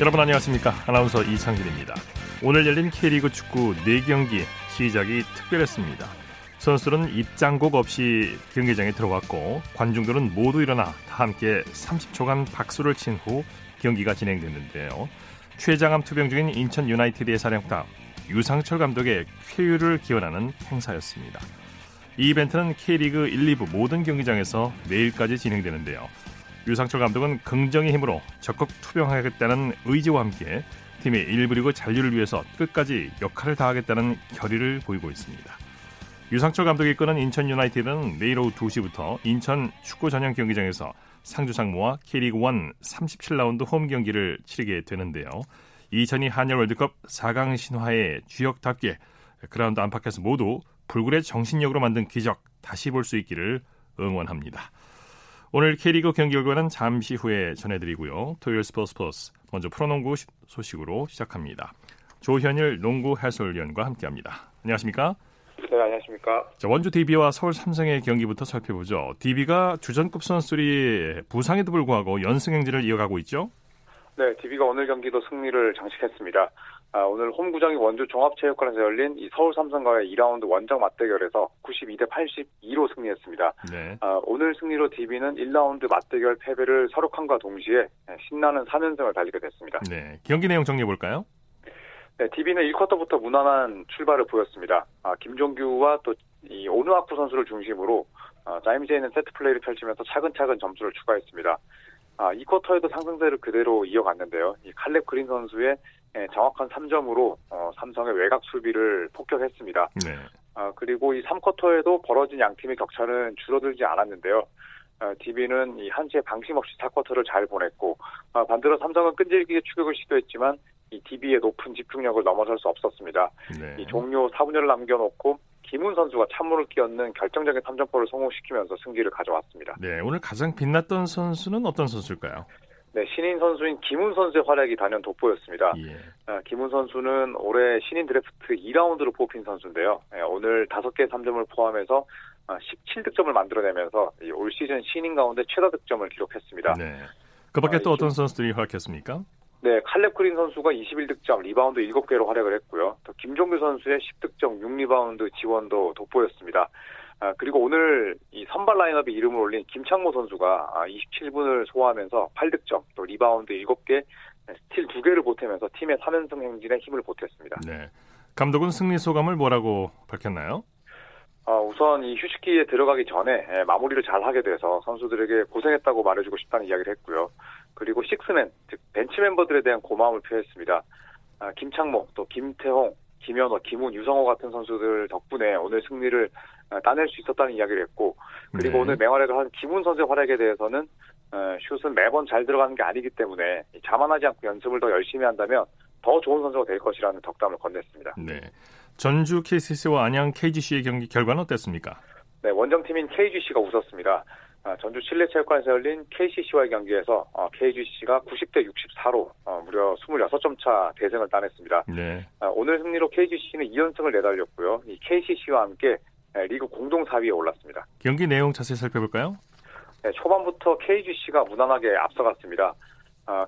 여러분 안녕하십니까? 아나운서 이창길입니다. 오늘 열린 K리그 축구 4경기 시작이 특별했습니다. 선수들은 입장곡 없이 경기장에 들어왔고 관중들은 모두 일어나 다 함께 30초간 박수를 친 후 경기가 진행됐는데요. 췌장암 투병 중인 인천 유나이티드의 사령탑 유상철 감독의 쾌유를 기원하는 행사였습니다. 이 이벤트는 K리그 1, 2부 모든 경기장에서 내일까지 진행되는데요. 유상철 감독은 긍정의 힘으로 적극 투병하겠다는 의지와 함께 팀의 1부 리그 잔류를 위해서 끝까지 역할을 다하겠다는 결의를 보이고 있습니다. 유상철 감독이 이끄는 인천 유나이티드는 내일 오후 2시부터 인천 축구 전용 경기장에서 상주상무와 K리그 1 37라운드 홈 경기를 치르게 되는데요. 2002 한일 월드컵 4강 신화의 주역답게 그라운드 안팎에서 모두 불굴의 정신력으로 만든 기적 다시 볼 수 있기를 응원합니다. 오늘 K리그 경기 결과는 잠시 후에 전해드리고요. 토요일 스포츠 먼저 프로농구 소식으로 시작합니다. 조현일 농구 해설위원과 함께합니다. 안녕하십니까? 네, 안녕하십니까? 자, 원주 DB와 서울 삼성의 경기부터 살펴보죠. DB가 주전급 선수들이 부상에도 불구하고 연승 행진을 이어가고 있죠? 네, DB가 오늘 경기도 승리를 장식했습니다. 오늘 홈구장이 원주 종합체육관에서 열린 이 서울 삼성과의 2라운드 원정 맞대결에서 92대 82로 승리했습니다. 네. 오늘 승리로 DB는 1라운드 맞대결 패배를 설욕함과 동시에 신나는 3연승을 달리게 됐습니다. 네, 경기 내용 정리해볼까요? 네, DB는 1쿼터부터 무난한 출발을 보였습니다. 김종규와 또 이 오누아쿠 선수를 중심으로 자임제이는 세트 플레이를 펼치면서 차근차근 점수를 추가했습니다. 2쿼터에도 상승세를 그대로 이어갔는데요. 이 칼렙 그린 선수의 정확한 3점으로 삼성의 외곽 수비를 폭격했습니다. 네. 그리고 이 3쿼터에도 벌어진 양팀의 격차는 줄어들지 않았는데요. DB는 이 한치의 방심 없이 4쿼터를 잘 보냈고 반대로 삼성은 끈질기게 추격을 시도했지만 이 DB의 높은 집중력을 넘어설 수 없었습니다. 네. 이 종료 4분여를 남겨놓고 김훈 선수가 찬물을 끼얹는 결정적인 3점포를 성공시키면서 승기를 가져왔습니다. 네, 오늘 가장 빛났던 선수는 어떤 선수일까요? 네, 신인 선수인 김훈 선수의 활약이 단연 돋보였습니다. 예. 김훈 선수는 올해 신인 드래프트 2라운드로 뽑힌 선수인데요. 오늘 5개의 3점을 포함해서 17득점을 만들어내면서 올 시즌 신인 가운데 최다 득점을 기록했습니다. 네. 그 밖에 또 어떤 선수들이 활약했습니까? 네, 칼렙 그린 선수가 21득점, 리바운드 7개로 활약을 했고요. 또 김종규 선수의 10득점, 6리바운드 지원도 돋보였습니다. 그리고 오늘 이 선발 라인업에 이름을 올린 김창모 선수가 27분을 소화하면서 8득점, 또 리바운드 7개, 스틸 2개를 보태면서 팀의 3연승 행진에 힘을 보탰습니다. 네, 감독은 승리 소감을 뭐라고 밝혔나요? 우선 이 휴식기에 들어가기 전에 마무리를 잘 하게 돼서 선수들에게 고생했다고 말해주고 싶다는 이야기를 했고요. 그리고 식스맨, 즉 벤치 멤버들에 대한 고마움을 표했습니다. 김창모, 또 김태홍, 김현호, 김훈, 유성호 같은 선수들 덕분에 오늘 승리를 따낼 수 있었다는 이야기를 했고 그리고 네. 오늘 맹활약을 한 김훈 선수의 활약에 대해서는 슛은 매번 잘 들어가는 게 아니기 때문에 자만하지 않고 연습을 더 열심히 한다면 더 좋은 선수가 될 것이라는 덕담을 건넸습니다. 네. 전주 KCC와 안양 KGC의 경기 결과는 어땠습니까? 네, 원정팀인 KGC가 웃었습니다. 전주 실내체육관에서 열린 KCC와의 경기에서 KGC가 90대 64로 무려 26점 차 대승을 따냈습니다. 네. 오늘 승리로 KGC는 2연승을 내달렸고요. 이 KCC와 함께 리그 공동 4위에 올랐습니다. 경기 내용 자세히 살펴볼까요? 네, 초반부터 KGC가 무난하게 앞서갔습니다.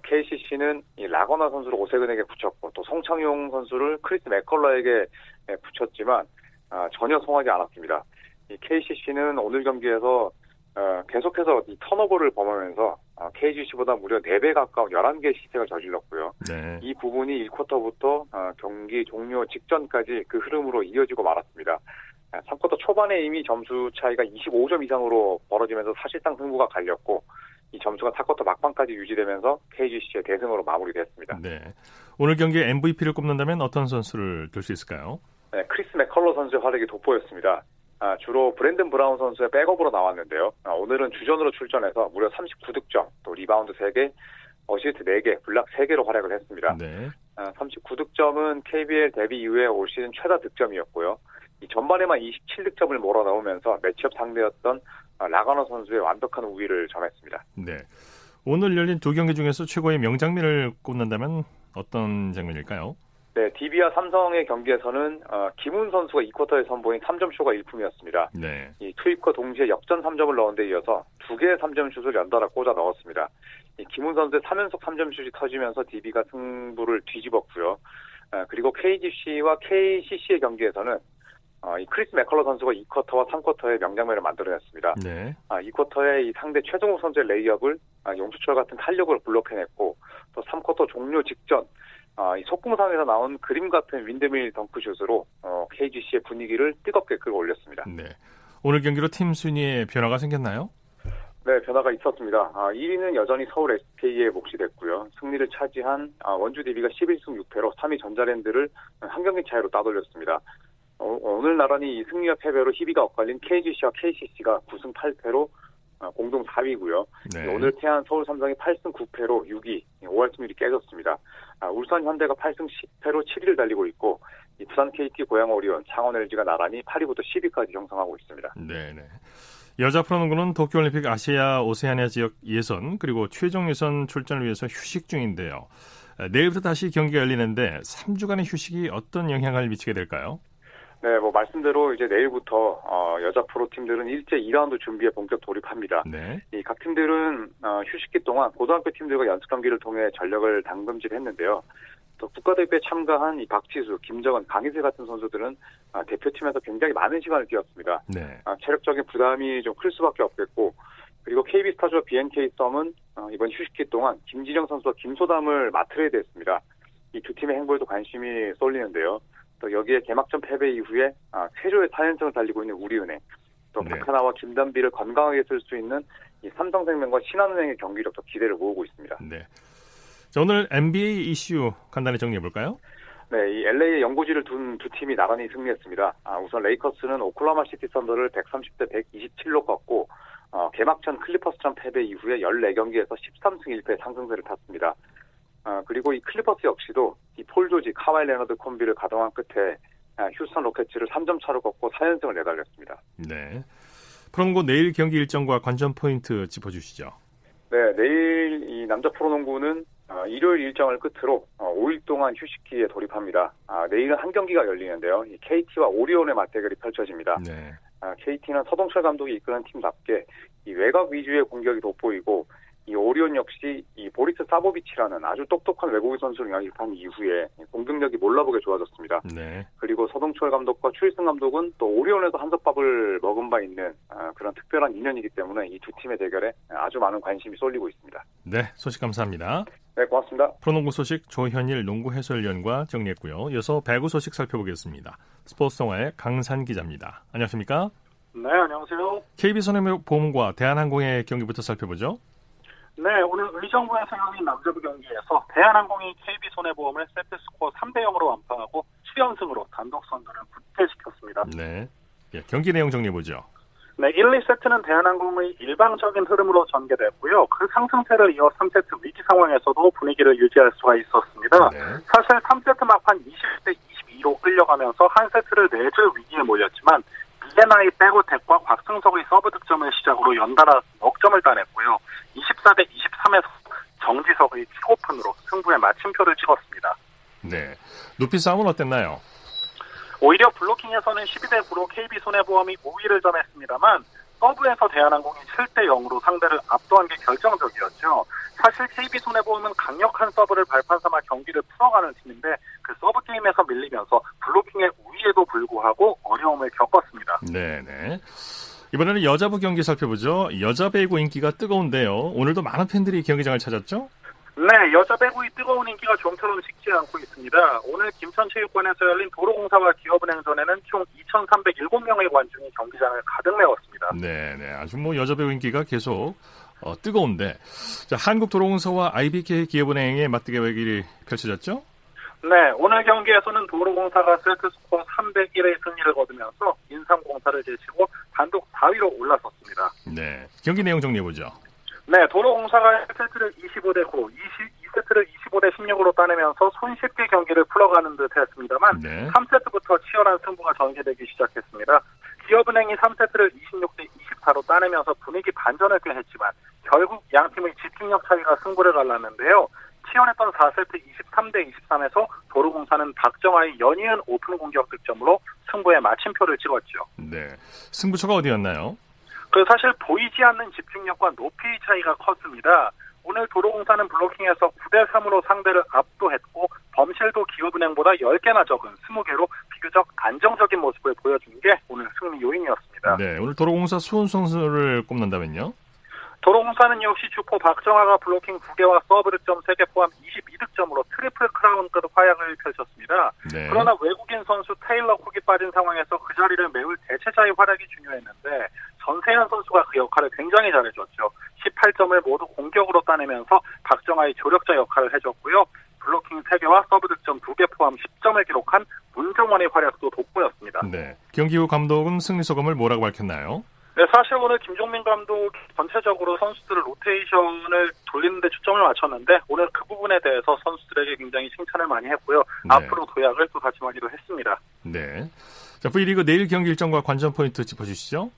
KCC는 이 라거나 선수를 오세근에게 붙였고 또 송창용 선수를 크리스 맥컬러에게 붙였지만 전혀 성하지 않았습니다. 이 KCC는 오늘 경기에서 계속해서 이 턴오버를 범하면서 KGC보다 무려 4배 가까운 11개의 실책을 저질렀고요. 네. 이 부분이 1쿼터부터 경기 종료 직전까지 그 흐름으로 이어지고 말았습니다. 3쿼터 초반에 이미 점수 차이가 25점 이상으로 벌어지면서 사실상 승부가 갈렸고 이 점수가 4쿼터 막판까지 유지되면서 KGC의 대승으로 마무리됐습니다. 네, 오늘 경기에 MVP를 꼽는다면 어떤 선수를 들 수 있을까요? 네, 크리스 맥컬러 선수의 활약이 돋보였습니다. 주로 브랜든 브라운 선수의 백업으로 나왔는데요. 오늘은 주전으로 출전해서 무려 39득점, 또 리바운드 3개, 어시스트 4개, 블락 3개로 활약을 했습니다. 네. 39득점은 KBL 데뷔 이후에 올 시즌 최다 득점이었고요. 이 전반에만 27득점을 몰아넣으면서 매치업 상대였던 라거나 선수의 완벽한 우위를 점했습니다. 네, 오늘 열린 두 경기 중에서 최고의 명장면을 꼽는다면 어떤 장면일까요? 네, DB와 삼성의 경기에서는 김훈 선수가 2쿼터에 선보인 3점쇼가 일품이었습니다. 네. 이 투입과 동시에 역전 3점을 넣은 데 이어서 두 개의 3점슛을 연달아 꽂아 넣었습니다. 이 김훈 선수의 3연속 3점슛이 터지면서 DB가 승부를 뒤집었고요. 그리고 KGC와 KCC의 경기에서는 이 크리스 맥컬러 선수가 2쿼터와 3쿼터의 명장면을 만들어냈습니다. 네. 2쿼터에 이 상대 최종우 선수의 레이업을 용수철 같은 탄력으로 블록해냈고, 또 3쿼터 종료 직전 이 속공상에서 나온 그림 같은 윈드밀 덩크슛으로 KGC의 분위기를 뜨겁게 끌어올렸습니다. 네. 오늘 경기로 팀 순위에 변화가 생겼나요? 네, 변화가 있었습니다. 1위는 여전히 서울 SK에 몫이 됐고요. 승리를 차지한 원주 DB가 11승 6패로 3위 전자랜드를 한 경기 차이로 따돌렸습니다. 오늘 나란히 승리와 패배로 희비가 엇갈린 KGC와 KCC가 9승 8패로 공동 4위고요. 네. 오늘 패한 서울 삼성이 8승 9패로 6위, 5할 승률이 깨졌습니다. 울산 현대가 8승 10패로 7위를 달리고 있고, 이 부산 KT, 고양 오리온, 창원 LG가 나란히 8위부터 10위까지 형성하고 있습니다. 네네. 여자 프로농구는 도쿄올림픽 아시아 오세아니아 지역 예선 그리고 최종 예선 출전을 위해서 휴식 중인데요. 내일부터 다시 경기가 열리는데 3주간의 휴식이 어떤 영향을 미치게 될까요? 네, 뭐 말씀대로 이제 내일부터 여자 프로 팀들은 일제 2라운드 준비에 본격 돌입합니다. 네. 이 각 팀들은 휴식기 동안 고등학교 팀들과 연습 경기를 통해 전력을 담금질했는데요. 또 국가대표에 참가한 이 박지수, 김정은, 강희세 같은 선수들은 대표팀에서 굉장히 많은 시간을 뛰었습니다. 네. 체력적인 부담이 좀 클 수밖에 없겠고, 그리고 KB스타즈와 BNK 썸은 이번 휴식기 동안 김진영 선수와 김소담을 맡으려 됐습니다. 이 두 팀의 행보에도 관심이 쏠리는데요. 또 여기에 개막전 패배 이후에 최초의 4연승을 달리고 있는 우리은행, 또 네. 박하나와 김단비를 건강하게 쓸 수 있는 이 삼성생명과 신한은행의 경기력도 기대를 모으고 있습니다. 네. 자, 오늘 NBA 이슈 간단히 정리해볼까요? 네, 이 LA의 연고지를 둔 두 팀이 나란히 승리했습니다. 우선 레이커스는 오클라호마 시티 선더를 130대 127로 꺾고 개막전 클리퍼스전 패배 이후에 14경기에서 13승 1패 상승세를 탔습니다. 그리고 이 클리퍼스 역시도 이 폴 조지, 카와이 레너드 콤비를 가동한 끝에 휴스턴 로켓츠를 3점 차로 꺾고 4연승을 내달렸습니다. 네. 프로농구 내일 경기 일정과 관전 포인트 짚어주시죠. 네, 내일 이 남자 프로농구는 일요일 일정을 끝으로 5일 동안 휴식기에 돌입합니다. 내일은 한 경기가 열리는데요. 이 KT와 오리온의 맞대결이 펼쳐집니다. 네. KT는 서동철 감독이 이끄는 팀답게 이 외곽 위주의 공격이 돋보이고, 이 오리온 역시 이 보리스 사보비치라는 아주 똑똑한 외국인 선수를 영입한 이후에 공격력이 몰라보게 좋아졌습니다. 네. 그리고 서동철 감독과 추일승 감독은 또 오리온에서 한솥밥을 먹은 바 있는 그런 특별한 인연이기 때문에 이 두 팀의 대결에 아주 많은 관심이 쏠리고 있습니다. 네, 소식 감사합니다. 네, 고맙습니다. 프로농구 소식 조현일 농구 해설위원과 정리했고요. 이어서 배구 소식 살펴보겠습니다. 스포츠통화의 강산 기자입니다. 안녕하십니까? 네, 안녕하세요. KB손해보험과 대한항공의 경기부터 살펴보죠. 네, 오늘 의정부에서 열린 남자부 경기에서 대한항공이 KB손해보험을 세트스코어 3대0으로 완파하고 7연승으로 단독 선두를 굳세시켰습니다. 네, 경기 내용 정리해보죠. 네, 1, 2세트는 대한항공의 일방적인 흐름으로 전개됐고요. 그 상승세를 이어 3세트 위기 상황에서도 분위기를 유지할 수가 있었습니다. 네. 사실 3세트 막판 20대 22로 끌려가면서 한 세트를 내줄 위기에 몰렸지만 BMI 백오텍과 곽승석의 서브 득점을 시작으로 연달아 넉점을 따냈고요. 24대 23에서 정지석의 킥오픈으로 승부에 마침표를 찍었습니다. 네, 높이 싸움은 어땠나요? 오히려 블로킹에서는 12대 9로 KB손해보험이 5위를 점했습니다만, 서브에서 대한항공이 7대 0으로 상대를 압도한 게 결정적이었죠. 사실 KB손해보험은 강력한 서브를 발판 삼아 경기를 풀어가는 팀인데, 그 서브 게임에서 밀리면서 블로킹의 우위에도 불구하고 어려움을 겪었습니다. 네네. 이번에는 여자부 경기 살펴보죠. 여자 배구 인기가 뜨거운데요. 오늘도 많은 팬들이 경기장을 찾았죠? 네, 여자 배구의 뜨거운 인기가 좀처럼 식지 않고 있습니다. 오늘 김천체육관에서 열린 도로공사와 기업은행전에는 총 2,307명의 관중이 경기장을 가득 메웠습니다. 네, 네, 아주 뭐 여자 배구 인기가 계속 뜨거운데, 자, 한국도로공사와 IBK 기업은행의 맞대결이 펼쳐졌죠? 네, 오늘 경기에서는 도로공사가 세트스코어 301의 승리를 거두면서 인삼공사를 제치고 단독 4위로 올라섰습니다. 네, 경기 내용 정리해보죠. 네, 도로공사가 1세트를 25대 9, 2세트를 25대 16으로 따내면서 손쉽게 경기를 풀어가는 듯 했습니다만, 네. 3세트부터 치열한 승부가 전개되기 시작했습니다. 기업은행이 3세트를 26대 24로 따내면서 분위기 반전을 꾀했지만 결국 양팀의 집중력 차이가 승부를 갈랐는데요. 치열했던 4세트 23대 23에서 도로공사는 박정아의 연이은 오픈 공격 득점으로 승부에 마침표를 찍었죠. 네, 승부처가 어디였나요? 그래서 사실 보이지 않는 집중력과 높이 차이가 컸습니다. 오늘 도로공사는 블로킹에서 9대3으로 상대를 압도했고 범실도 기업은행보다 10개나 적은 20개로 비교적 안정적인 모습을 보여준 게 오늘 승리 요인이었습니다. 네, 오늘 도로공사 수훈 선수를 꼽는다면요? 도로공사는 역시 주포 박정아가 블로킹 2개와 서브 득점 3개 포함 22득점으로 트리플 크라운급 활약을 펼쳤습니다. 네. 그러나 외국인 선수 테일러 쿡이 빠진 상황에서 그 자리를 메울 대체자의 활약이 중요했는데 전세현 선수가 그 역할을 굉장히 잘해줬죠. 18점을 모두 공격으로 따내면서 박정아의 조력자 역할을 해줬고요. 블로킹 3개와 서브 득점 2개 포함 10점을 기록한 문정원의 활약도 돋보였습니다. 네, 경기 후 감독은 승리 소감을 뭐라고 밝혔나요? 네, 사실 오늘 김종민 감독이 전체적으로 선수들을 로테이션을 돌리는 데 초점을 맞췄는데 오늘 그 부분에 대해서 선수들에게 굉장히 칭찬을 많이 했고요. 네. 앞으로 도약을 또 다짐하기로 했습니다. 네. 자, V리그 내일 경기 일정과 관전 포인트 짚어주시죠.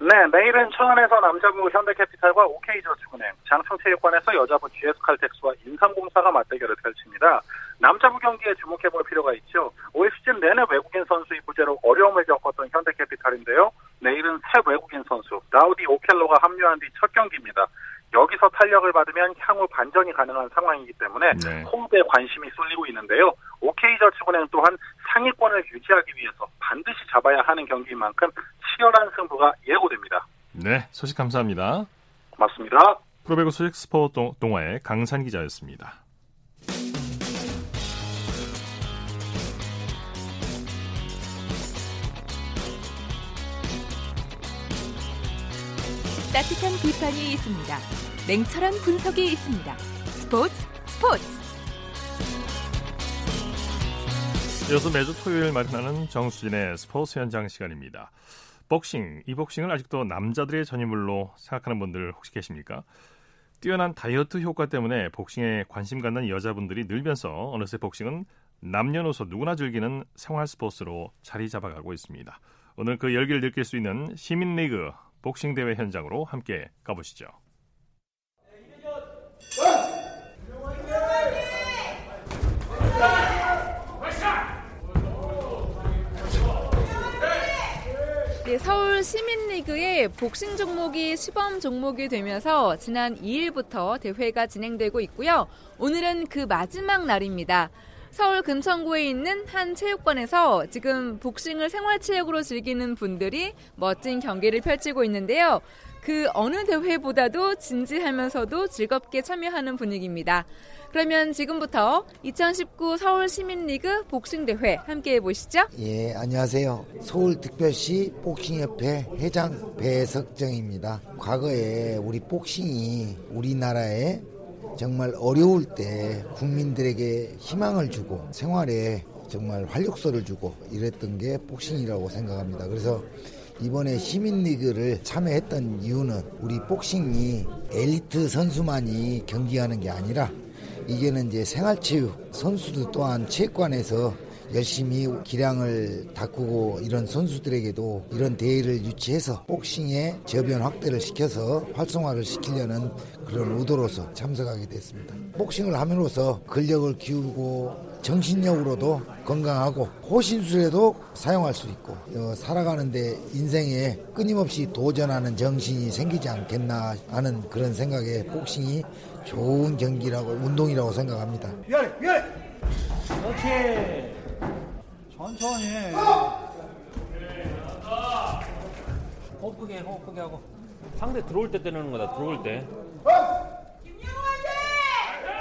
네, 내일은 천안에서 남자부 현대캐피탈과 OK 저축은행, 장충체육관에서 여자부 GS칼텍스와 인삼공사가 맞대결을 펼칩니다. 남자부 경기에 주목해볼 필요가 있죠. 올 시즌 내내 외국인 선수의 부재로 어려움을 겪었던 현대캐피탈인데요. 내일은 새 외국인 선수 라우디 오켈로가 합류한 뒤 첫 경기입니다. 여기서 탄력을 받으면 향후 반전이 가능한 상황이기 때문에 네. 호흡에 관심이 쏠리고 있는데요. OK저축은행 또한 상위권을 유지하기 위해서 반드시 잡아야 하는 경기인 만큼 치열한 승부가 예고됩니다. 네, 소식 감사합니다. 고맙습니다. 프로배구 소식 스포츠 동아의 강산 기자였습니다. 따뜻한 비판이 있습니다. 냉철한 분석이 있습니다. 스포츠. 이어서 매주 토요일 마련하는 정수진의 스포츠 현장 시간입니다. 복싱, 이 복싱을 아직도 남자들의 전유물로 생각하는 분들 혹시 계십니까? 뛰어난 다이어트 효과 때문에 복싱에 관심 갖는 여자분들이 늘면서 어느새 복싱은 남녀노소 누구나 즐기는 생활 스포츠로 자리 잡아가고 있습니다. 오늘 그 열기를 느낄 수 있는 시민리그 복싱 대회 현장으로 함께 가보시죠. 네, 서울 시민리그의 복싱 종목이 시범 종목이 되면서 지난 2일부터 대회가 진행되고 있고요. 오늘은 그 마지막 날입니다. 서울 금천구에 있는 한 체육관에서 지금 복싱을 생활체육으로 즐기는 분들이 멋진 경기를 펼치고 있는데요. 그 어느 대회보다도 진지하면서도 즐겁게 참여하는 분위기입니다. 그러면 지금부터 2019 서울시민리그 복싱대회 함께해 보시죠. 예, 안녕하세요. 서울특별시 복싱협회 회장 배석정입니다. 과거에 우리 복싱이 우리나라에 정말 어려울 때 국민들에게 희망을 주고 생활에 정말 활력소를 주고 이랬던 게 복싱이라고 생각합니다. 그래서 이번에 시민리그를 참여했던 이유는 우리 복싱이 엘리트 선수만이 경기하는 게 아니라 이제는 이제 생활체육, 선수들 또한 체육관에서 열심히 기량을 닦고 이런 선수들에게도 이런 대회를 유치해서 복싱의 저변 확대를 시켜서 활성화를 시키려는 그런 의도로서 참석하게 됐습니다. 복싱을 함으로써 근력을 키우고 정신력으로도 건강하고 호신술에도 사용할 수 있고 살아가는데 인생에 끊임없이 도전하는 정신이 생기지 않겠나 하는 그런 생각에 복싱이 좋은 경기라고 운동이라고 생각합니다. 미안해. 오케이. 천천히. 호흡 크게, 하고. 상대 들어올 때 때리는 거다, 들어올 때.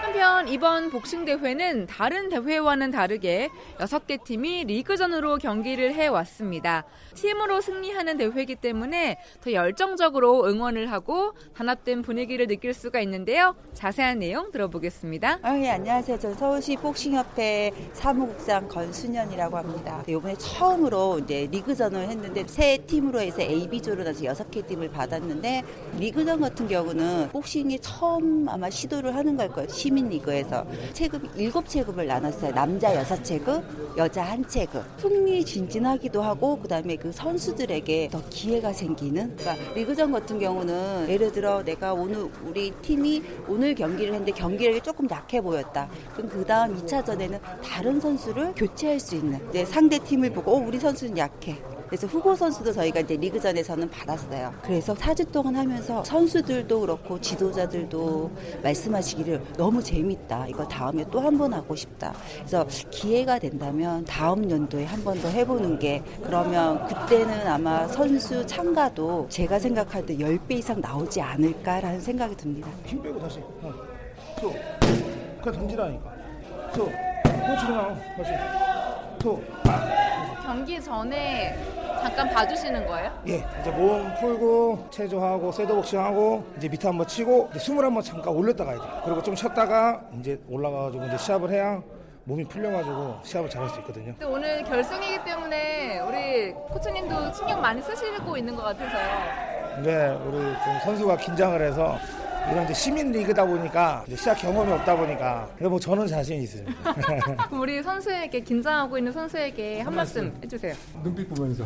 한편 이번 복싱 대회는 다른 대회와는 다르게 6개 팀이 리그전으로 경기를 해왔습니다. 팀으로 승리하는 대회이기 때문에 더 열정적으로 응원을 하고 단합된 분위기를 느낄 수가 있는데요. 자세한 내용 들어보겠습니다. 네, 안녕하세요. 저는 서울시 복싱협회 사무국장 권순현이라고 합니다. 이번에 처음으로 이제 리그전을 했는데 세 팀으로 해서 AB조로 나서 6개 팀을 받았는데 리그전 같은 경우는 복싱이 처음 아마 시도를 하는 걸 거예요. 시민 모든 리그에서 체급 7체급을 나눴어요. 남자 6체급, 여자 1체급. 흥미진진하기도 하고 그다음에 그 선수들에게 더 기회가 생기는. 그러니까 리그전 같은 경우는 예를 들어 내가 오늘 우리 팀이 오늘 경기를 했는데 경기력이 조금 약해 보였다. 그럼 그다음 2차전에는 다른 선수를 교체할 수 있는. 이제 상대 팀을 보고 우리 선수는 약해. 그래서 후보 선수도 저희가 이제 리그전에서는 받았어요. 그래서 4주 동안 하면서 선수들도 그렇고 지도자들도 말씀하시기를 너무 재밌다. 이거 다음에 또 한 번 하고 싶다. 그래서 기회가 된다면 다음 연도에 한 번 더 해보는 게 그러면 그때는 아마 선수 참가도 제가 생각할 때 10배 이상 나오지 않을까라는 생각이 듭니다. 힘 빼고 다시. 소. 그냥 던지라니까. 소. 그렇지 마. 다시. 소. 경기 전에 잠깐 봐주시는 거예요? 예, 이제 몸 풀고 체조하고 셋업복싱하고 이제 밑에 한번 치고 이제 숨을 한번 잠깐 올렸다 가야 돼요. 그리고 좀 쉬었다가 이제 올라가가지고 이제 시합을 해야 몸이 풀려가지고 시합을 잘할 수 있거든요. 근데 오늘 결승이기 때문에 우리 코치님도 신경 많이 쓰시고 있는 것 같아서요. 네, 우리 좀 선수가 긴장을 해서 이런 이제 시민 리그다 보니까 이제 시합 경험이 없다 보니까 그래서 뭐 저는 자신이 있습니다. 그럼 우리 선수에게 긴장하고 있는 선수에게 한 말씀 해주세요. 눈빛 보면서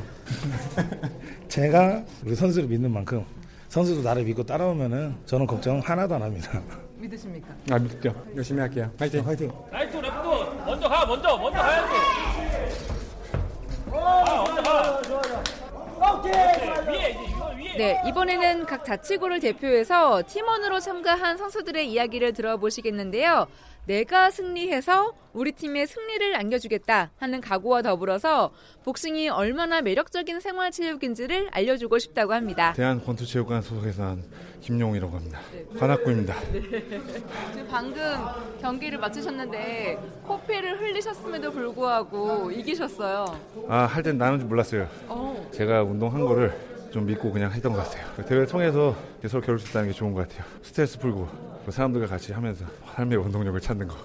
제가 우리 선수를 믿는 만큼 선수도 나를 믿고 따라오면은 저는 걱정 하나도 안 합니다. 믿으십니까? 아 믿죠. 열심히 할게요. 파이팅. 파이팅. 라이트 레프트 먼저 가 먼저 가야지. 아 먼저 가. 좋아 좋아. 오케이. 위에 이제. 네, 이번에는 각 자치구를 대표해서 팀원으로 참가한 선수들의 이야기를 들어보시겠는데요. 내가 승리해서 우리 팀의 승리를 안겨주겠다 하는 각오와 더불어서 복싱이 얼마나 매력적인 생활체육인지를 알려주고 싶다고 합니다. 대한권투체육관 소속에서 한 김용이라고 합니다. 네. 관악구입니다. 네. 방금 경기를 마치셨는데 코피를 흘리셨음에도 불구하고 이기셨어요. 아, 할 땐 나는 줄 몰랐어요. 제가 운동한 거를 좀 믿고 그냥 했던 것 같아요. 대회를 통해서 서로 겨룰 수 있다는 게 좋은 것 같아요. 스트레스 풀고 사람들과 같이 하면서 삶의 원동력을 찾는 거.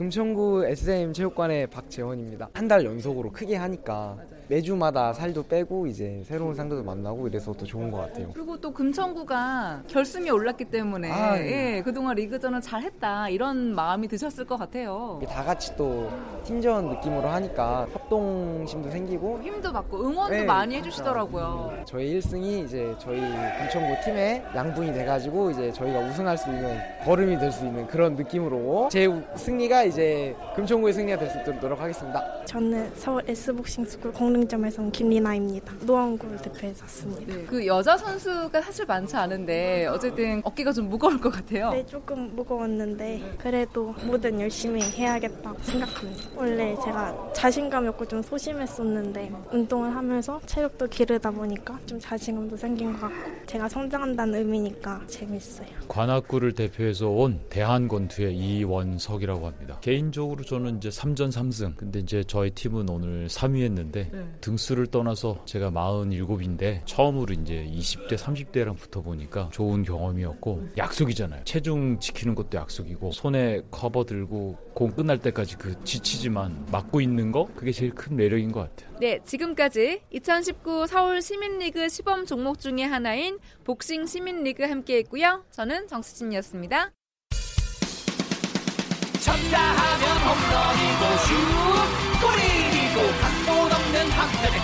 금천구 SM 체육관의 박재원입니다. 한 달 연속으로 크게 하니까 매주마다 살도 빼고 이제 새로운 상대도 만나고 이래서 또 좋은 것 같아요. 그리고 또 금천구가 결승에 올랐기 때문에 예, 그동안 리그전을 잘했다 이런 마음이 드셨을 것 같아요. 다 같이 또 팀전 느낌으로 하니까 협동심도 생기고 힘도 받고 응원도 네, 많이 해주시더라고요. 저희 1승이 이제 저희 금천구 팀의 양분이 돼가지고 이제 저희가 우승할 수 있는 걸음이 될 수 있는 그런 느낌으로 제 승리가 이제 금천구의 승리가 될 수 있도록 노력하겠습니다. 저는 서울 S복싱스쿨 공릉점에서 온 김리나입니다. 노원구를 대표해서 왔습니다. 네, 그 여자 선수가 사실 많지 않은데 어쨌든 어깨가 좀 무거울 것 같아요. 네, 조금 무거웠는데 그래도 뭐든 열심히 해야겠다고 생각합니다. 원래 제가 자신감이 없고 좀 소심했었는데 운동을 하면서 체력도 기르다 보니까 좀 자신감도 생긴 것 같고 제가 성장한다는 의미니까 재밌어요. 관악구를 대표해서 온 대한권투의 이원석이라고 합니다. 개인적으로 저는 이제 3전 3승. 근데 이제 저희 팀은 오늘 3위 했는데 네. 등수를 떠나서 제가 47인데 처음으로 이제 20대 30대랑 붙어보니까 좋은 경험이었고 약속이잖아요. 체중 지키는 것도 약속이고 손에 커버 들고 공 끝날 때까지 그 지치지만 막고 있는 거 그게 제일 큰 매력인 것 같아요. 네, 지금까지 2019 서울 시민리그 시범 종목 중에 하나인 복싱 시민리그 함께했고요. 저는 정수진이었습니다. 쳤다 하면 홈런이고 슛 골인이고 각본 없는 학생의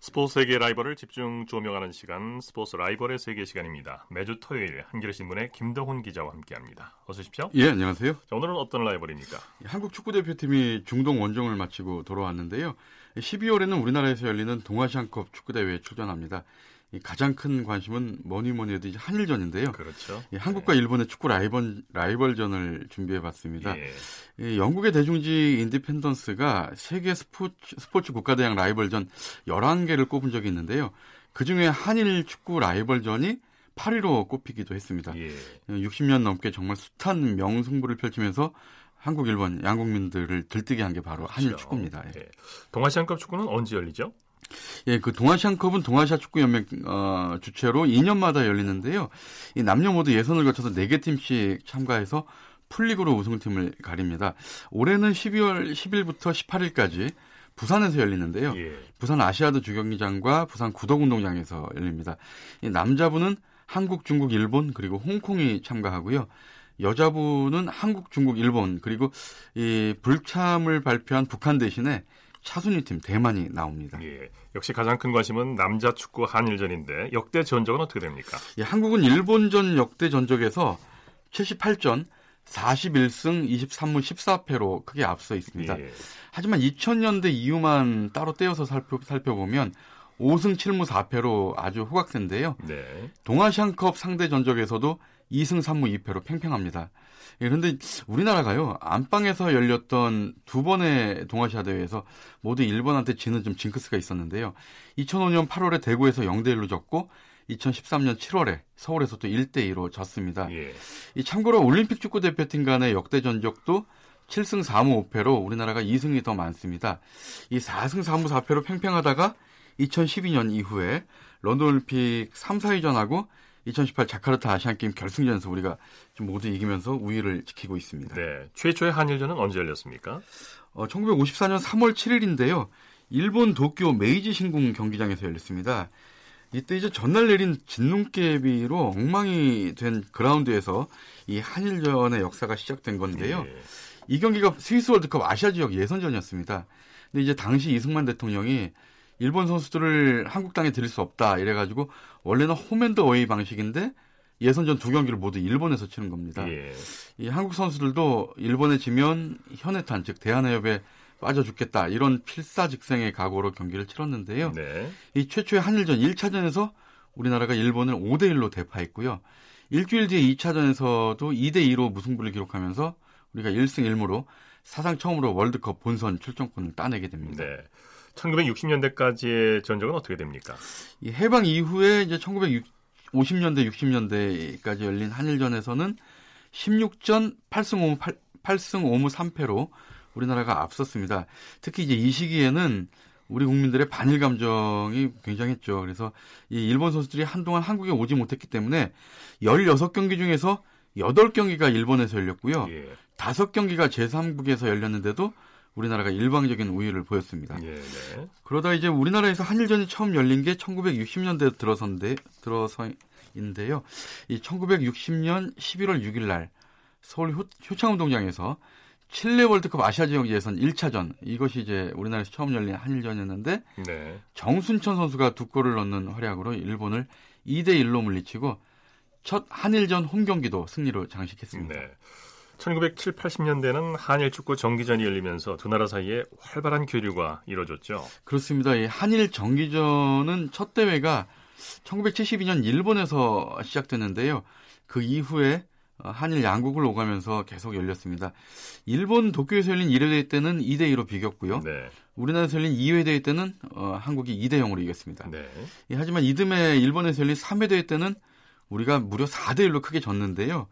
스포츠 세계 라이벌을 집중 조명하는 시간, 스포츠 라이벌의 세계 시간입니다. 매주 토요일 한겨레신문의 김덕훈 기자와 함께합니다. 어서 오십시오. 예, 안녕하세요. 자, 오늘은 어떤 라이벌입니까? 한국 축구대표팀이 중동 원정을 마치고 돌아왔는데요. 12월에는 우리나라에서 열리는 동아시안컵 축구대회에 출전합니다. 가장 큰 관심은 뭐니 해도 이제 한일전인데요. 그렇죠. 한국과 네. 일본의 축구 라이벌전을 준비해봤습니다. 예. 영국의 대중지 인디펜던스가 세계 스포츠 국가대항 라이벌전 11개를 꼽은 적이 있는데요. 그중에 한일 축구 라이벌전이 8위로 꼽히기도 했습니다. 예. 60년 넘게 정말 숱한 명승부를 펼치면서 한국, 일본 양국민들을 들뜨게 한 게 바로 그렇죠. 한일 축구입니다. 예. 네. 동아시안컵 축구는 언제 열리죠? 예, 그 동아시안컵은 동아시아 축구연맹 주최로 2년마다 열리는데요. 이 남녀 모두 예선을 거쳐서 4개 팀씩 참가해서 풀리그로 우승팀을 가립니다. 올해는 12월 10일부터 18일까지 부산에서 열리는데요. 예. 부산 아시아드 주경기장과 부산 구덕운동장에서 열립니다. 이 남자부는 한국, 중국, 일본 그리고 홍콩이 참가하고요. 여자부는 한국, 중국, 일본 그리고 이 불참을 발표한 북한 대신에 차순위팀 대만이 나옵니다. 예, 역시 가장 큰 관심은 남자 축구 한일전인데 역대 전적은 어떻게 됩니까? 예, 한국은 일본전 역대 전적에서 78전 41승 23무 14패로 크게 앞서 있습니다. 예. 하지만 2000년대 이후만 따로 떼어서 살펴보면 5승 7무 4패로 아주 호각세인데요. 네. 동아시안컵 상대 전적에서도 2승 3무 2패로 팽팽합니다. 그런데 우리나라가요. 안방에서 열렸던 두 번의 동아시아 대회에서 모두 일본한테 지는 좀 징크스가 있었는데요. 2005년 8월에 대구에서 0대1로 졌고 2013년 7월에 서울에서 또 1대2로 졌습니다. 예. 이 참고로 올림픽 축구 대표팀 간의 역대 전적도 7승 4무 5패로 우리나라가 2승이 더 많습니다. 이 4승 4무 4패로 팽팽하다가 2012년 이후에 런던 올림픽 3, 4위전하고 2018 자카르타 아시안게임 결승전에서 우리가 좀 모두 이기면서 우위를 지키고 있습니다. 네, 최초의 한일전은 언제 열렸습니까? 1954년 3월 7일인데요. 일본 도쿄 메이지 신궁 경기장에서 열렸습니다. 이때 이제 전날 내린 진눈깨비로 엉망이 된 그라운드에서 이 한일전의 역사가 시작된 건데요. 네. 이 경기가 스위스 월드컵 아시아 지역 예선전이었습니다. 근데 이제 당시 이승만 대통령이 일본 선수들을 한국 땅에 들일 수 없다 이래가지고 원래는 홈앤드어웨이 방식인데 예선전 두 경기를 모두 일본에서 치는 겁니다. 예. 이 한국 선수들도 일본에 지면 현해탄 즉 대한해협에 빠져 죽겠다 이런 필사직생의 각오로 경기를 치렀는데요. 네. 이 최초의 한일전 1차전에서 우리나라가 일본을 5대1로 대파했고요. 일주일 뒤에 2차전에서도 2대2로 무승부를 기록하면서 우리가 1승 1무로 사상 처음으로 월드컵 본선 출전권을 따내게 됩니다. 네. 1960년대까지의 전적은 어떻게 됩니까? 이 해방 이후에 이제 1950년대, 60년대까지 열린 한일전에서는 16전 8승 5무 3패로 우리나라가 앞섰습니다. 특히 이제 이 시기에는 우리 국민들의 반일 감정이 굉장했죠. 그래서 이 일본 선수들이 한동안 한국에 오지 못했기 때문에 16경기 중에서 8경기가 일본에서 열렸고요. 예. 5경기가 제3국에서 열렸는데도 우리나라가 일방적인 우위를 보였습니다. 예, 네. 그러다 이제 우리나라에서 한일전이 처음 열린 게 1960년대 들어서인데요. 이 1960년 11월 6일 날 서울 효창운동장에서 칠레 월드컵 아시아 지역 예선 1차전 이것이 이제 우리나라에서 처음 열린 한일전이었는데 네. 정순천 선수가 두 골을 넣는 활약으로 일본을 2대1로 물리치고 첫 한일전 홈 경기도 승리로 장식했습니다. 네. 1970, 80년대는 한일 축구 정기전이 열리면서 두 나라 사이에 활발한 교류가 이루어졌죠. 그렇습니다. 이 한일 정기전은 첫 대회가 1972년 일본에서 시작됐는데요. 그 이후에 한일 양국을 오가면서 계속 열렸습니다. 일본 도쿄에서 열린 1회 대회 때는 2대2로 비겼고요. 네. 우리나라에서 열린 2회 대회 때는 한국이 2대0으로 이겼습니다. 네. 하지만 이듬해 일본에서 열린 3회 대회 때는 우리가 무려 4대1로 크게 졌는데요.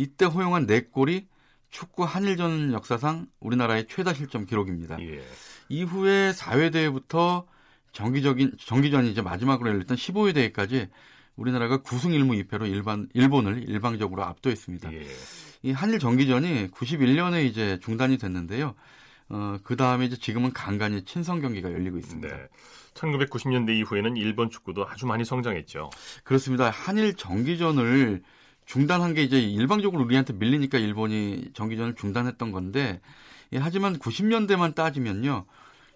이때 허용한 4골이 축구 한일전 역사상 우리나라의 최다 실점 기록입니다. 예. 이후에 4회 대회부터 정기전이 이제 마지막으로 열렸던 15회 대회까지 우리나라가 9승 1무 2패로 일본을 일방적으로 압도했습니다. 예. 이 한일 정기전이 91년에 이제 중단이 됐는데요. 그 다음에 이제 지금은 간간히 친선 경기가 열리고 있습니다. 네. 1990년대 이후에는 일본 축구도 아주 많이 성장했죠. 그렇습니다. 한일 정기전을 중단한 게 이제 일방적으로 우리한테 밀리니까 일본이 정기전을 중단했던 건데 예, 하지만 90년대만 따지면요.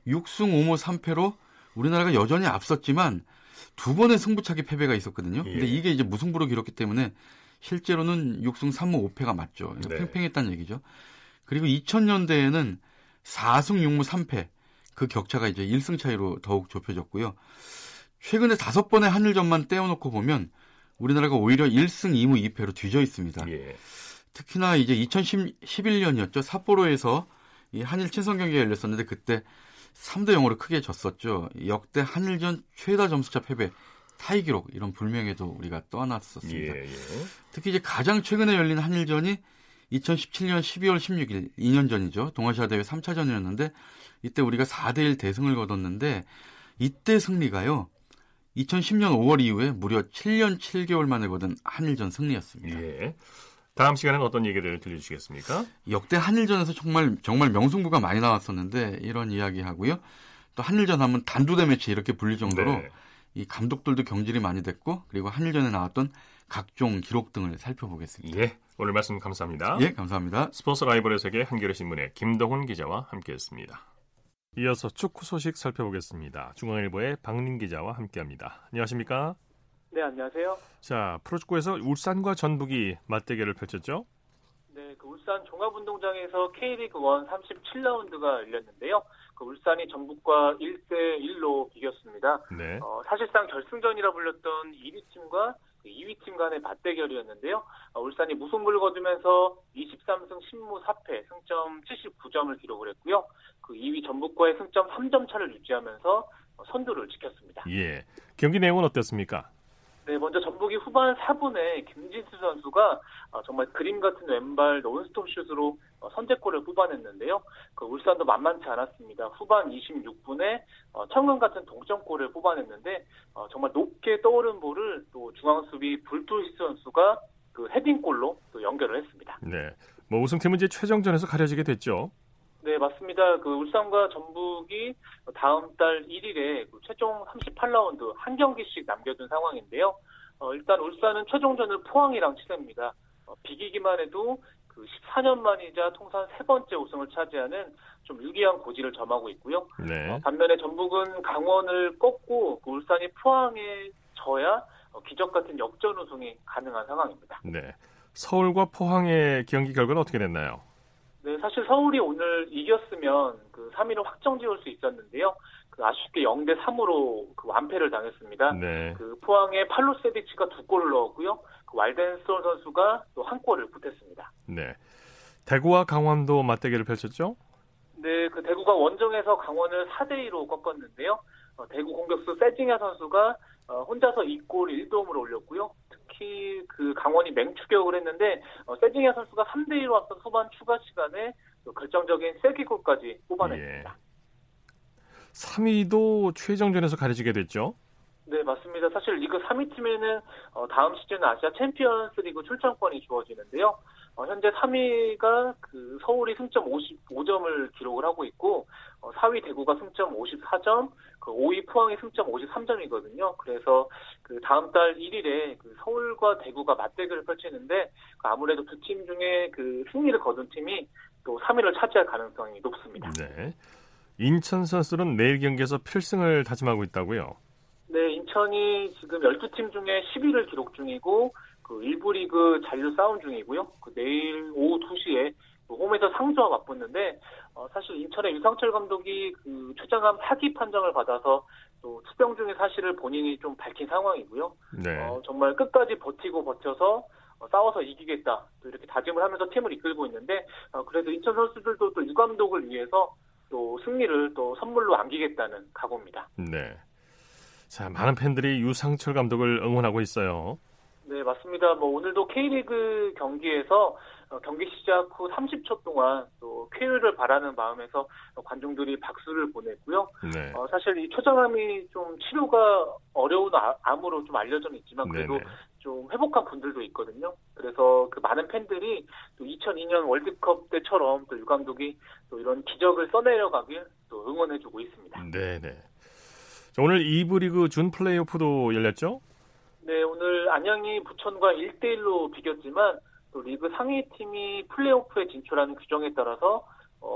6승 5무 3패로 우리나라가 여전히 앞섰지만 두 번의 승부차기 패배가 있었거든요. 근데 이게 이제 무승부로 기록했기 때문에 실제로는 6승 3무 5패가 맞죠. 네. 팽팽했다는 얘기죠. 그리고 2000년대에는 4승 6무 3패. 그 격차가 이제 1승 차이로 더욱 좁혀졌고요. 최근에 5번의 한일전만 떼어놓고 보면 우리나라가 오히려 1승 2무 2패로 뒤져 있습니다. 예. 특히나 이제 2011년이었죠. 삿포로에서 이 한일 친선 경기가 열렸었는데 그때 3대0으로 크게 졌었죠. 역대 한일전 최다 점수차 패배, 타이 기록 이런 불명예도 우리가 떠안았었습니다. 예, 예. 특히 이제 가장 최근에 열린 한일전이 2017년 12월 16일, 2년 전이죠. 동아시아 대회 3차전이었는데 이때 우리가 4대1 대승을 거뒀는데 이때 승리가요. 2010년 5월 이후에 무려 7년 7개월 만에 거둔 한일전 승리였습니다. 예. 다음 시간에는 어떤 얘기를 들려주시겠습니까? 역대 한일전에서 정말 명승부가 많이 나왔었는데 이런 이야기하고요. 또 한일전 하면 단두대 매치 이렇게 불릴 정도로 네. 이 감독들도 경질이 많이 됐고 그리고 한일전에 나왔던 각종 기록 등을 살펴보겠습니다. 예, 오늘 말씀 감사합니다. 예, 감사합니다. 스포츠 라이벌의 세계 한겨레 신문의 김덕훈 기자와 함께했습니다. 이어서 축구 소식 살펴보겠습니다. 중앙일보의 박민 기자와 함께합니다. 안녕하십니까? 네, 안녕하세요. 자, 프로축구에서 울산과 전북이 맞대결을 펼쳤죠? 네, 그 울산 종합운동장에서 K리그1 37라운드가 열렸는데요. 그 울산이 전북과 1대1로 이겼습니다. 네. 사실상 결승전이라 불렸던 2위 팀과 2위 팀 간의 맞대결이었는데요. 울산이 무승부를 거두면서 23승 10무 4패, 승점 79점을 기록을 했고요. 그 2위 전북과의 승점 3점 차를 유지하면서 선두를 지켰습니다. 예. 경기 내용은 어땠습니까? 네, 먼저 전북이 후반 4분에 김진수 선수가 정말 그림 같은 왼발 논스톱 슛으로 선제골을 뽑아냈는데요. 그 울산도 만만치 않았습니다. 후반 26분에 천금 같은 동점골을 뽑아냈는데 정말 높게 떠오른 볼을 또 중앙수비 불투이스 선수가 그 헤딩골로 또 연결을 했습니다. 네, 뭐 우승팀은 이제 최종전에서 가려지게 됐죠. 네, 맞습니다. 그 울산과 전북이 다음 달 1일에 그 최종 38라운드 한 경기씩 남겨둔 상황인데요. 일단 울산은 최종전을 포항이랑 치릅니다. 비기기만 해도 그 14년 만이자 통산 세 번째 우승을 차지하는 좀 유리한 고지를 점하고 있고요. 네. 반면에 전북은 강원을 꺾고 그 울산이 포항에 져야 기적 같은 역전 우승이 가능한 상황입니다. 네. 서울과 포항의 경기 결과는 어떻게 됐나요? 네, 사실 서울이 오늘 이겼으면 그 3위를 확정 지을 수 있었는데요. 그 아쉽게 0대3으로 그 완패를 당했습니다. 네. 그 포항의 팔로세비치가 두 골을 넣었고요. 그 왈덴스톨 선수가 또 한 골을 보탰습니다. 네. 대구와 강원도 맞대결을 펼쳤죠? 네, 그 대구가 원정에서 강원을 4대2로 꺾었는데요. 대구 공격수 세징야 선수가 혼자서 2골 1도움을 올렸고요. 특히 그 강원이 맹추격을 했는데 세징야 선수가 3대1로 앞선 후반 추가 시간에 결정적인 세기골까지 뽑아냈습니다. 예. 3위도 최종전에서 가려지게 됐죠? 네, 맞습니다. 사실 리그 3위 팀에는 다음 시즌 아시아 챔피언스 리그 출전권이 주어지는데요. 현재 3위가 그 서울이 승점 55점을 기록을 하고 있고 4위 대구가 승점 54점, 그 5위 포항이 승점 53점이거든요. 그래서 그 다음 달 1일에 그 서울과 대구가 맞대결을 펼치는데 아무래도 두 팀 중에 그 승리를 거둔 팀이 또 3위를 차지할 가능성이 높습니다. 네. 인천 선수는 내일 경기에서 필승을 다짐하고 있다고요? 네, 인천이 지금 12팀 중에 10위를 기록 중이고 그 일부 리그 잔류 싸움 중이고요. 그 내일 오후 2시에 그 홈에서 상주와 맞붙는데 사실 인천의 유상철 감독이 그 최장암 사기 판정을 받아서 또 투병 중의 사실을 본인이 좀 밝힌 상황이고요. 네. 정말 끝까지 버텨서 싸워서 이기겠다 또 이렇게 다짐을 하면서 팀을 이끌고 있는데 그래도 인천 선수들도 또 유 감독을 위해서 또 승리를 또 선물로 안기겠다는 각오입니다. 네. 자, 많은 팬들이 유상철 감독을 응원하고 있어요. 네, 맞습니다. 뭐 오늘도 K리그 경기에서 경기 시작 후 30초 동안 또 쾌유를 바라는 마음에서 관중들이 박수를 보냈고요. 네. 사실 이 초장암이 좀 치료가 어려운 암으로 좀 알려져 있지만 그래도 네네. 좀 회복한 분들도 있거든요. 그래서 그 많은 팬들이 또 2002년 월드컵 때처럼 또 유 감독이 또 이런 기적을 써내려가길 또 응원해주고 있습니다. 네, 네. 오늘 2부 리그 준 플레이오프도 열렸죠? 네, 오늘 안양이 부천과 1대1로 비겼지만 또 리그 상위 팀이 플레이오프에 진출하는 규정에 따라서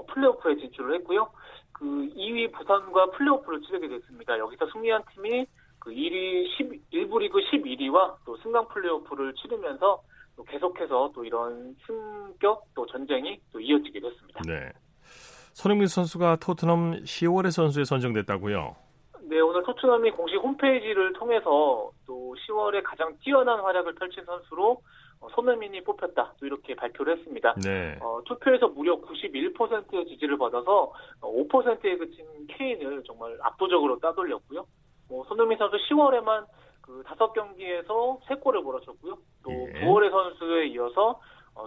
플레이오프에 진출을 했고요. 그 2위 부산과 플레이오프를 치르게 됐습니다. 여기서 승리한 팀이 그 1부 리그 11위와 또 승강 플레이오프를 치르면서 또 계속해서 또 이런 승격 또 전쟁이 또 이어지게 됐습니다. 네, 손흥민 선수가 토트넘 10월의 선수에 선정됐다고요? 네, 오늘 토트넘이 공식 홈페이지를 통해서 또 10월에 가장 뛰어난 활약을 펼친 선수로 손흥민이 뽑혔다 또 이렇게 발표를 했습니다. 네. 투표에서 무려 91%의 지지를 받아서 5%에 그친 케인을 정말 압도적으로 따돌렸고요. 손흥민 선수 10월에만 그 5경기에서 3골을 몰아쳤고요. 또 9월의 선수에 이어서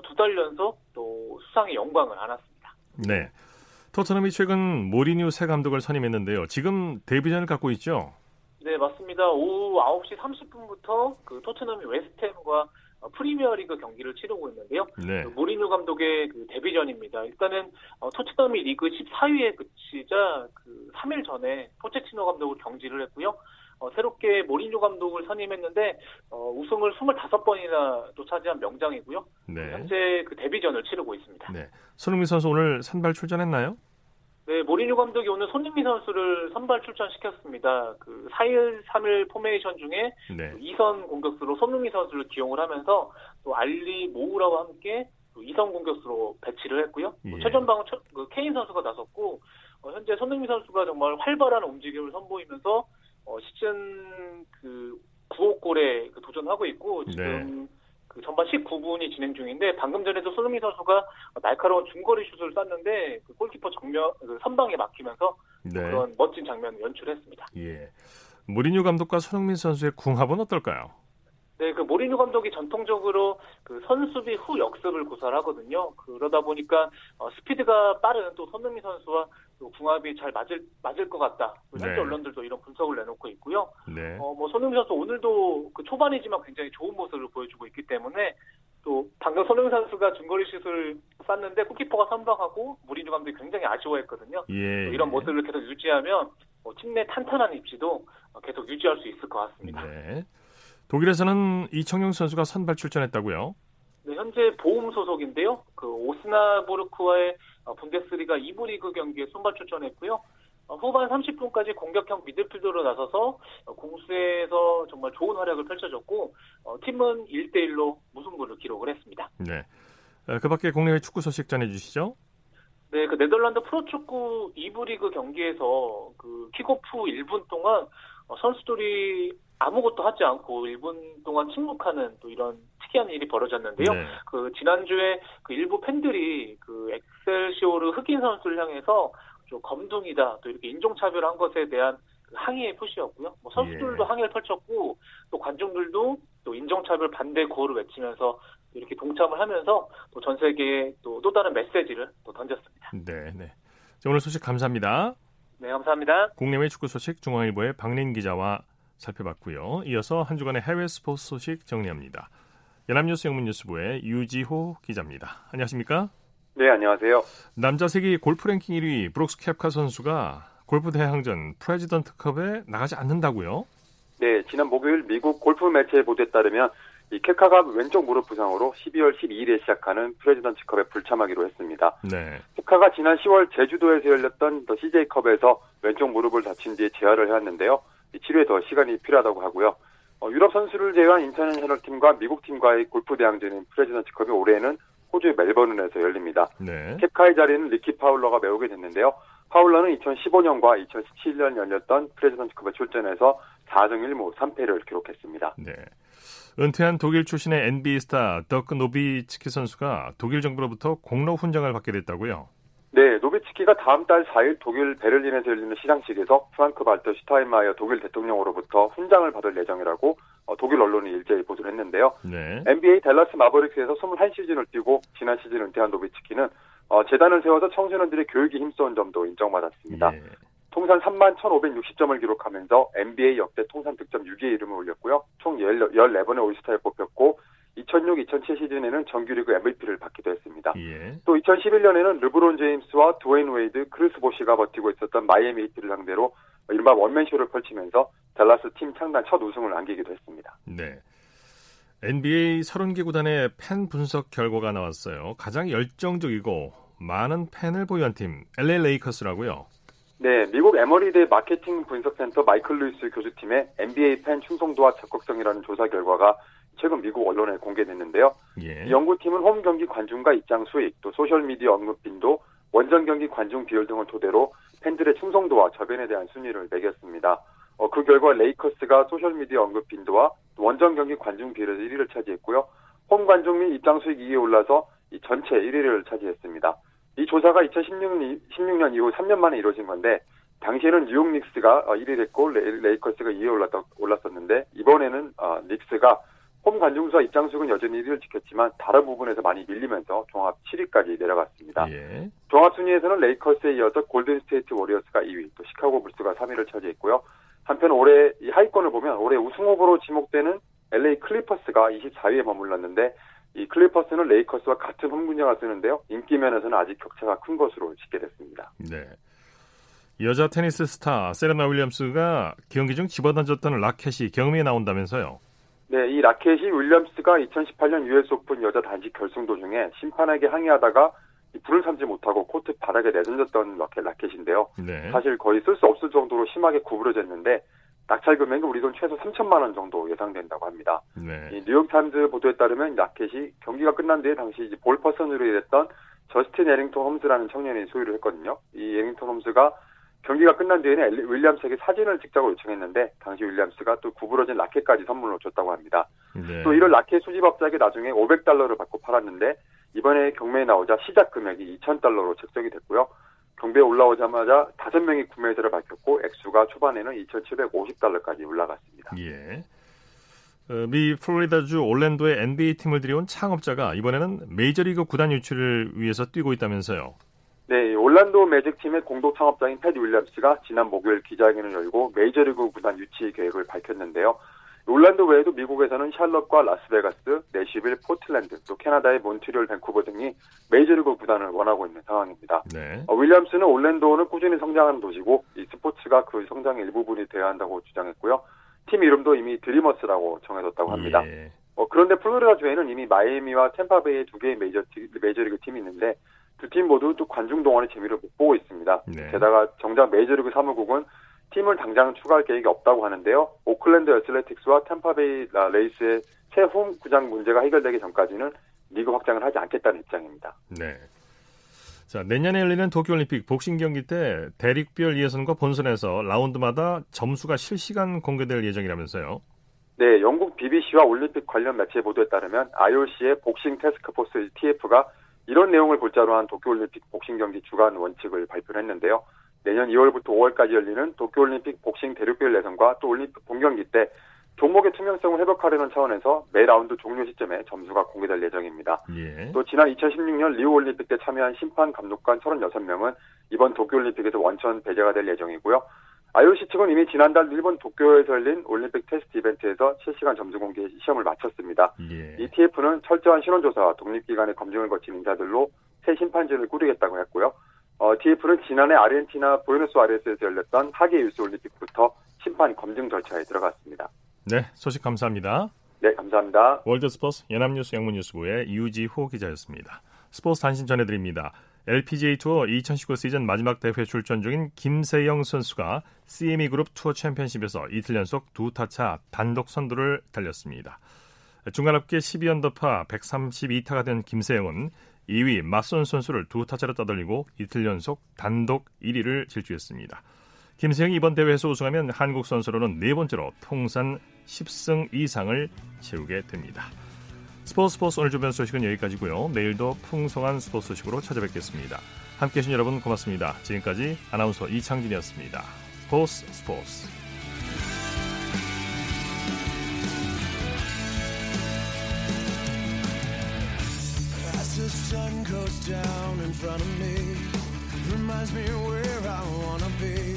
두 달 연속 또 수상의 영광을 안았습니다. 네. 토트넘이 최근 모리뉴 새 감독을 선임했는데요. 지금 데뷔전을 갖고 있죠? 네, 맞습니다. 오후 9시 30분부터 그 토트넘이 웨스트햄과 프리미어리그 경기를 치르고 있는데요. 네. 모리뉴 감독의 그 데뷔전입니다. 일단은 토트넘이 리그 14위에 그치자 그 3일 전에 포체티노 감독을 경질을 했고요. 새롭게 모리뉴 감독을 선임했는데 우승을 25번이나 또 차지한 명장이고요. 네. 현재 그 데뷔전을 치르고 있습니다. 네. 손흥민 선수 오늘 선발 출전했나요? 네, 모리뉴 감독이 오늘 손흥민 선수를 선발 출전시켰습니다. 그 4-1-3-1 포메이션 중에 네. 2선 공격수로 손흥민 선수를 기용을 하면서 또 알리 모우라와 함께 2선 공격수로 배치를 했고요. 예. 최전방은 케인 선수가 나섰고 현재 손흥민 선수가 정말 활발한 움직임을 선보이면서 시즌 그 9호 골에 도전하고 있고 지금 네. 그 전반 19분이 진행 중인데 방금 전에도 손흥민 선수가 날카로운 중거리 슛을 쐈는데 그 골키퍼 정면 선방에 막히면서 네. 그런 멋진 장면을 연출했습니다. 예, 모리뉴 감독과 손흥민 선수의 궁합은 어떨까요? 네, 그 모리뉴 감독이 전통적으로 그 선수비 후 역습을 구사하거든요. 그러다 보니까 스피드가 빠른 또 손흥민 선수와 또 궁합이 잘 맞을 것 같다. 현지 네. 언론들도 이런 분석을 내놓고 있고요. 네. 손흥민 선수 오늘도 그 초반이지만 굉장히 좋은 모습을 보여주고 있기 때문에 또 방금 손흥민 선수가 중거리 슛을 쐈는데 골키퍼가 선방하고 모리뉴 감독이 굉장히 아쉬워했거든요. 예. 이런 모습을 계속 유지하면 팀 내 탄탄한 입지도 계속 유지할 수 있을 것 같습니다. 네. 독일에서는 이청용 선수가 선발 출전했다고요? 네, 현재 보움 소속인데요. 그 오스나부르크와의 분데스리가 2부 리그 경기에 선발 출전했고요. 후반 30분까지 공격형 미드필더로 나서서 공수에서 정말 좋은 활약을 펼쳐줬고 팀은 1-1로 무승부를 기록을 했습니다. 네. 그 밖에 국내외 축구 소식 전해주시죠. 네, 그 네덜란드 프로축구 2부 리그 경기에서 그 킥오프 1분 동안 선수들이 아무것도 하지 않고 1분 동안 침묵하는 또 이런 특이한 일이 벌어졌는데요. 네. 그 지난주에 그 일부 팬들이 그 엑셀시오르 흑인 선수를 향해서 좀 검둥이다 또 이렇게 인종차별한 것에 대한 그 항의의 표시였고요. 뭐 선수들도 예. 항의를 펼쳤고 또 관중들도 또 인종차별 반대 구호를 외치면서 이렇게 동참을 하면서 또 전 세계에 또 다른 메시지를 또 던졌습니다. 네, 네. 오늘 소식 감사합니다. 네, 감사합니다. 국내외 축구 소식 중앙일보의 박민 기자와 살펴봤고요. 이어서 한 주간의 해외 스포츠 소식 정리합니다. 연합뉴스 영문뉴스부의 유지호 기자입니다. 안녕하십니까? 네, 안녕하세요. 남자 세계 골프 랭킹 1위 브록스 캡카 선수가 골프 대항전 프레지던트컵에 나가지 않는다고요? 네, 지난 목요일 미국 골프 매체 보도에 따르면 이 캡카가 왼쪽 무릎 부상으로 12월 12일에 시작하는 프레지던트컵에 불참하기로 했습니다. 네. 캡카가 지난 10월 제주도에서 열렸던 더 CJ컵에서 왼쪽 무릎을 다친 뒤에 재활을 해왔는데요. 치료에 더 시간이 필요하다고 하고요. 유럽 선수를 제외한 인터내셔널팀과 미국팀과의 골프 대항전인 프레지던트컵이 올해는 호주의 멜버른에서 열립니다. 네. 캡카의 자리는 리키 파울러가 메우게 됐는데요. 파울러는 2015년과 2017년 열렸던 프레지던트컵에 출전해서 4승 1무 3패를 기록했습니다. 네. 은퇴한 독일 출신의 NBA 스타 더크 노비치키 선수가 독일 정부로부터 공로 훈장을 받게 됐다고요? 네, 노비치키가 다음 달 4일 독일 베를린에서 열리는 시상식에서 프랑크 발터 슈타인마이어 독일 대통령으로부터 훈장을 받을 예정이라고 독일 언론이 일제히 보도를 했는데요. 네. NBA 댈러스 마버릭스에서 21시즌을 뛰고 지난 시즌 은퇴한 노비치키는 재단을 세워서 청소년들의 교육에 힘써온 점도 인정받았습니다. 예. 통산 31,560점을 기록하면서 NBA 역대 통산 득점 6위의 이름을 올렸고요. 총 14번의 올스타에 뽑혔고 2006-2007 시즌에는 정규리그 MVP를 받기도 했습니다. 예. 또 2011년에는 르브론 제임스와 드웨인 웨이드, 크리스 보시가 버티고 있었던 마이애미 히트를 상대로 이른바 원맨쇼를 펼치면서 댈러스 팀 창단 첫 우승을 안기기도 했습니다. 네. NBA 30개 구단의 팬 분석 결과가 나왔어요. 가장 열정적이고 많은 팬을 보유한 팀, LA 레이커스라고요. 네, 미국 에머리대 마케팅 분석센터 마이클 루이스 교수팀의 NBA 팬 충성도와 적극성이라는 조사 결과가 최근 미국 언론에 공개됐는데요. 예. 이 연구팀은 홈 경기 관중과 입장 수익, 또 소셜미디어 언급 빈도, 원정 경기 관중 비율 등을 토대로 팬들의 충성도와 저변에 대한 순위를 매겼습니다. 그 결과 레이커스가 소셜미디어 언급 빈도와 원정 경기 관중 비율에서 1위를 차지했고요. 홈 관중 및 입장 수익 2위에 올라서 이 전체 1위를 차지했습니다. 이 조사가 2016년 이후 3년 만에 이루어진 건데 당시에는 뉴욕 닉스가 1위를 했고 레이커스가 2위에 올랐었는데 이번에는 닉스가 홈 관중석 입장수는 여전히 1위를 지켰지만 다른 부분에서 많이 밀리면서 종합 7위까지 내려갔습니다. 예. 종합 순위에서는 레이커스에 이어서 골든스테이트 워리어스가 2위, 또 시카고 불스가 3위를 차지했고요. 한편 올해 이 하위권을 보면 올해 우승 후보로 지목되는 LA 클리퍼스가 24위에 머물렀는데 이 클리퍼스는 레이커스와 같은 홈 분야가 쓰는데요. 인기 면에서는 아직 격차가 큰 것으로 집계됐습니다. 네. 여자 테니스 스타 세레나 윌리엄스가 경기 중 집어던졌던 라켓이 경미에 나온다면서요? 네, 이 라켓이 윌리엄스가 2018년 US 오픈 여자 단식 결승 도중에 심판에게 항의하다가 불을 삼지 못하고 코트 바닥에 내던졌던 라켓인데요. 네. 사실 거의 쓸 수 없을 정도로 심하게 구부러졌는데 낙찰 금액은 우리 돈 최소 3천만 원 정도 예상된다고 합니다. 네. 이 뉴욕타임즈 보도에 따르면 라켓이 경기가 끝난 뒤에 당시 이제 볼퍼슨으로 일했던 저스틴 에링턴 홈즈라는 청년이 소유를 했거든요. 이 에링턴 홈즈가 경기가 끝난 뒤에는 윌리엄스에게 사진을 찍자고 요청했는데 당시 윌리엄스가 또 구부러진 라켓까지 선물로 줬다고 합니다. 네. 또 이런 라켓 수집업자에게 나중에 $500를 받고 팔았는데 이번에 경매에 나오자 시작 금액이 $2,000로 책정이 됐고요. 경매에 올라오자마자 5명이 구매자를 밝혔고 액수가 초반에는 $2,750까지 올라갔습니다. 예. 미 플로리다주 올랜도의 NBA 팀을 들여온 창업자가 이번에는 메이저리그 구단 유치를 위해서 뛰고 있다면서요. 네, 올란도 매직팀의 공동 창업자인 패디 윌리엄스가 지난 목요일 기자회견을 열고 메이저리그 구단 유치 계획을 밝혔는데요. 올란도 외에도 미국에서는 샬럿과 라스베가스, 내시빌, 포틀랜드, 또 캐나다의 몬트리올, 밴쿠버 등이 메이저리그 구단을 원하고 있는 상황입니다. 네. 윌리엄스는 올란도는 꾸준히 성장하는 도시고 이 스포츠가 그 성장의 일부분이 되어야 한다고 주장했고요. 팀 이름도 이미 드리머스라고 정해졌다고 합니다. 예. 그런데 플로리다주에는 이미 마이애미와 템파베이의 두 개의 메이저리그 팀이 있는데 두 팀 모두 또 관중 동원의 재미를 못 보고 있습니다. 네. 게다가 정작 메이저리그 사무국은 팀을 당장 추가할 계획이 없다고 하는데요. 오클랜드 애슬레틱스와 템파베이 레이스의 새 홈구장 문제가 해결되기 전까지는 리그 확장을 하지 않겠다는 입장입니다. 네. 자, 내년에 열리는 도쿄올림픽 복싱 경기 때 대륙별 예선과 본선에서 라운드마다 점수가 실시간 공개될 예정이라면서요. 네, 영국 BBC와 올림픽 관련 매체 보도에 따르면 IOC의 복싱 태스크포스 TF가 이런 내용을 골자로 한 도쿄올림픽 복싱 경기 주간 원칙을 발표를 했는데요. 내년 2월부터 5월까지 열리는 도쿄올림픽 복싱 대륙별 예선과 또 올림픽 본경기 때 종목의 투명성을 회복하려는 차원에서 매 라운드 종료 시점에 점수가 공개될 예정입니다. 예. 또 지난 2016년 리우올림픽 때 참여한 심판 감독관 36명은 이번 도쿄올림픽에서 원천 배제가 될 예정이고요. IOC 측은 이미 지난달 일본 도쿄에서 열린 올림픽 테스트 이벤트에서 실시간 점수 공개 시험을 마쳤습니다. 예. 이 TF는 철저한 신원조사와 독립기관의 검증을 거친 인사들로 새 심판진을 꾸리겠다고 했고요. TF는 지난해 아르헨티나 부에노스아이레스에서 열렸던 하계 유스 올림픽부터 심판 검증 절차에 들어갔습니다. 네, 소식 감사합니다. 네, 감사합니다. 월드스포츠 연합뉴스 영문뉴스부의 유지호 기자였습니다. 스포츠 단신 전해드립니다. LPGA 투어 2019 시즌 마지막 대회 출전 중인 김세영 선수가 CME 그룹 투어 챔피언십에서 이틀 연속 두 타차 단독 선두를 달렸습니다. 중간 합계 12언더파 132타가 된 김세영은 2위 맞선 선수를 두 타차로 따돌리고 이틀 연속 단독 1위를 질주했습니다. 김세영이 이번 대회에서 우승하면 한국 선수로는 네 번째로 통산 10승 이상을 채우게 됩니다. 스포츠 오늘 주변 소식은 여기까지고요. 내일도 풍성한 스포츠 소식으로 찾아뵙겠습니다. 함께해 주신 여러분 고맙습니다. 지금까지 아나운서 이창진이었습니다. 스포츠.